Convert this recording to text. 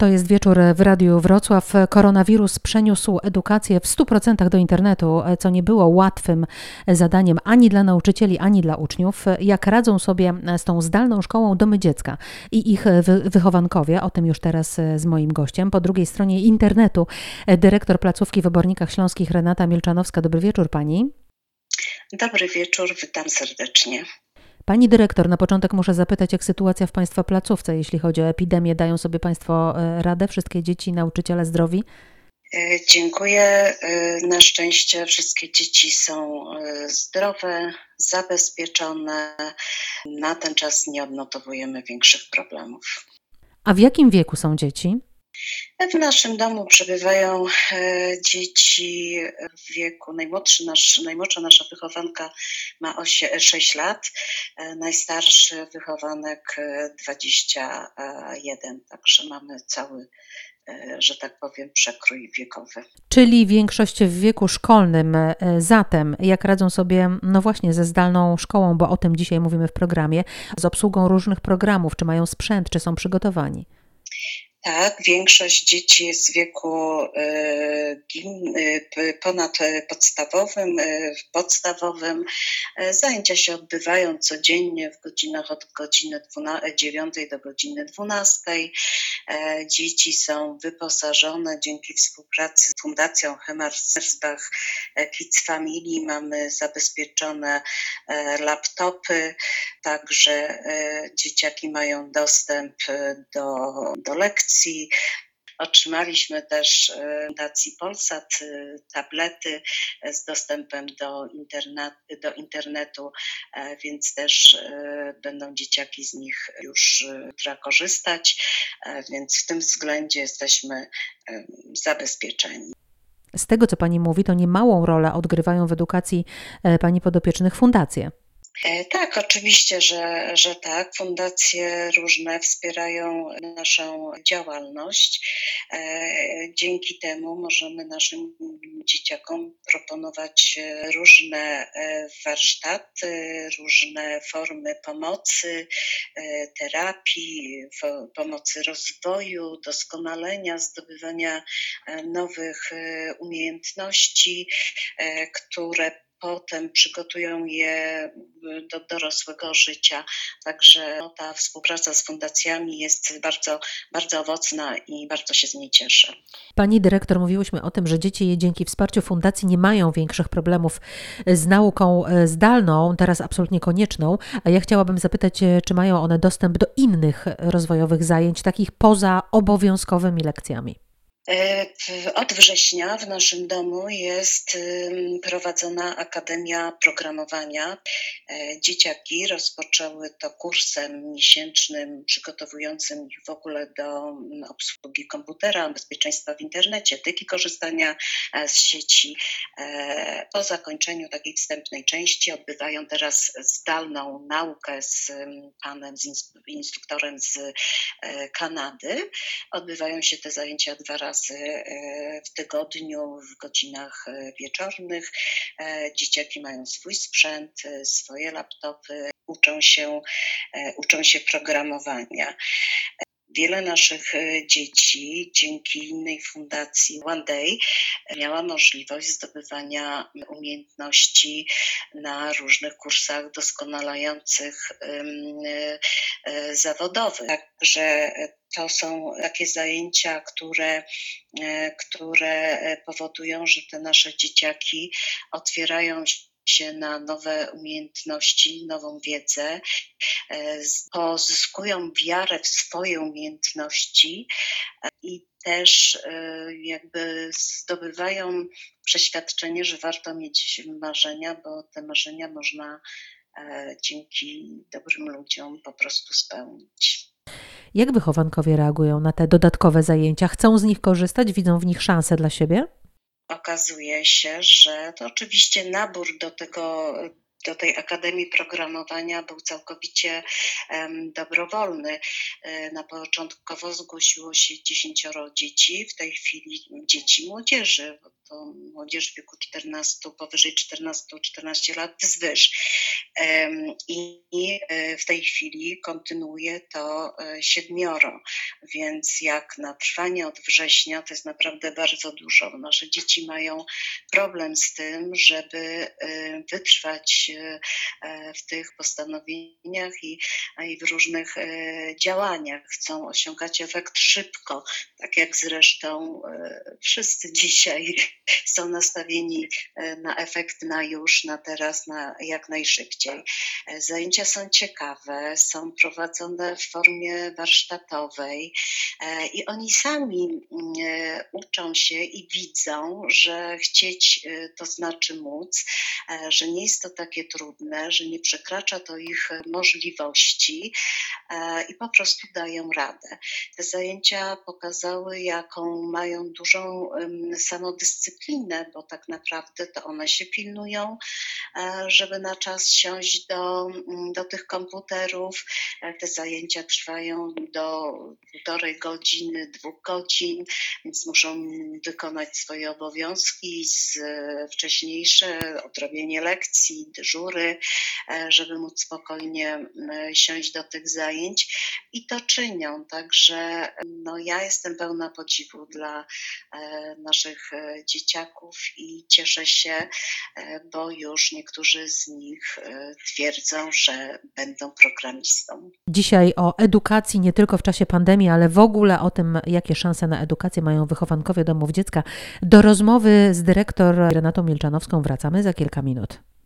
To jest wieczór w Radiu Wrocław. Koronawirus przeniósł edukację w 100% do internetu, co nie było łatwym zadaniem ani dla nauczycieli, ani dla uczniów. Jak radzą sobie z tą zdalną szkołą domy dziecka i ich wychowankowie? O tym już teraz z moim gościem. Po drugiej stronie internetu dyrektor placówki w Obornikach Śląskich Renata Mielczanowska. Dobry wieczór Pani. Dobry wieczór, witam serdecznie. Pani dyrektor, na początek muszę zapytać, jak sytuacja w Państwa placówce, jeśli chodzi o epidemię. Dają sobie Państwo radę? Wszystkie dzieci, nauczyciele zdrowi? Dziękuję. Na szczęście wszystkie dzieci są zdrowe, zabezpieczone. Na ten czas nie odnotowujemy większych problemów. A w jakim wieku są dzieci? W naszym domu przebywają dzieci w wieku, najmłodsza nasza wychowanka ma 6 lat, najstarszy wychowanek 21, także mamy cały, że tak powiem, przekrój wiekowy. Czyli większość w wieku szkolnym. Zatem jak radzą sobie, no właśnie, ze zdalną szkołą, bo o tym dzisiaj mówimy w programie, z obsługą różnych programów, czy mają sprzęt, czy są przygotowani? Tak, większość dzieci jest w wieku ponadpodstawowym, w podstawowym. Zajęcia się odbywają codziennie w godzinach od godziny 9 do godziny 12. Dzieci są wyposażone dzięki współpracy z Fundacją Hemarsbach Kids Family. Mamy zabezpieczone laptopy, także dzieciaki mają dostęp do lekcji. Otrzymaliśmy też z Fundacji Polsat tablety z dostępem do internetu, więc też będą dzieciaki z nich już korzystać, więc w tym względzie jesteśmy zabezpieczeni. Z tego, co Pani mówi, to niemałą rolę odgrywają w edukacji Pani podopiecznych fundacje. Tak, oczywiście, że tak. Fundacje różne wspierają naszą działalność. Dzięki temu możemy naszym dzieciakom proponować różne warsztaty, różne formy pomocy, terapii, pomocy rozwoju, doskonalenia, zdobywania nowych umiejętności, które potem przygotują je do dorosłego życia. Także ta współpraca z fundacjami jest bardzo, bardzo owocna i bardzo się z niej cieszę. Pani dyrektor, mówiłyśmy o tym, że dzieci dzięki wsparciu fundacji nie mają większych problemów z nauką zdalną, teraz absolutnie konieczną. A ja chciałabym zapytać, czy mają one dostęp do innych rozwojowych zajęć, takich poza obowiązkowymi lekcjami? Od września w naszym domu jest prowadzona Akademia Programowania. Dzieciaki rozpoczęły to kursem miesięcznym przygotowującym ich w ogóle do obsługi komputera, bezpieczeństwa w internecie, etyki korzystania z sieci. Po zakończeniu takiej wstępnej części odbywają teraz zdalną naukę z panem, z instruktorem z Kanady. Odbywają się te zajęcia 2 razy w tygodniu, w godzinach wieczornych. Dzieciaki mają swój sprzęt, swoje laptopy, uczą się programowania. Wiele naszych dzieci dzięki innej fundacji One Day miała możliwość zdobywania umiejętności na różnych kursach doskonalających zawodowych. Także to są takie zajęcia, które powodują, że te nasze dzieciaki otwierają się na nowe umiejętności, nową wiedzę, pozyskują wiarę w swoje umiejętności i też jakby zdobywają przeświadczenie, że warto mieć marzenia, bo te marzenia można dzięki dobrym ludziom po prostu spełnić. Jak wychowankowie reagują na te dodatkowe zajęcia? Chcą z nich korzystać? Widzą w nich szansę dla siebie? Okazuje się, że to oczywiście nabór do tej Akademii Programowania był całkowicie dobrowolny. Na początkowo zgłosiło się 10 dzieci, w tej chwili dzieci młodzieży, to młodzież w wieku 14, powyżej 14 lat wzwyż. I w tej chwili kontynuuje to 7, więc jak na trwanie od września to jest naprawdę bardzo dużo. Nasze dzieci mają problem z tym, żeby wytrwać w tych postanowieniach i w różnych działaniach. Chcą osiągać efekt szybko, tak jak zresztą wszyscy dzisiaj są nastawieni na efekt na już, na teraz, na jak najszybciej. Zajęcia są ciekawe, są prowadzone w formie warsztatowej i oni sami uczą się i widzą, że chcieć to znaczy móc, że nie jest to takie trudne, że nie przekracza to ich możliwości i po prostu dają radę. Te zajęcia pokazały, jaką mają dużą samodyscyplinę, bo tak naprawdę to one się pilnują, żeby na czas siąść do tych komputerów. Te zajęcia trwają do 1,5 godziny, 2 godzin, więc muszą wykonać swoje obowiązki wcześniejsze, odrobienie lekcji, dyżury, żeby móc spokojnie siąść do tych zajęć i to czynią. Także ja jestem pełna podziwu dla naszych dzieciaków i cieszę się, bo już niektórzy z nich twierdzą, że będą programistą. Dzisiaj o edukacji nie tylko w czasie pandemii, ale w ogóle o tym, jakie szanse na edukację mają wychowankowie domów dziecka. Do rozmowy z dyrektor Renatą Mielczanowską wracamy za kilka minut.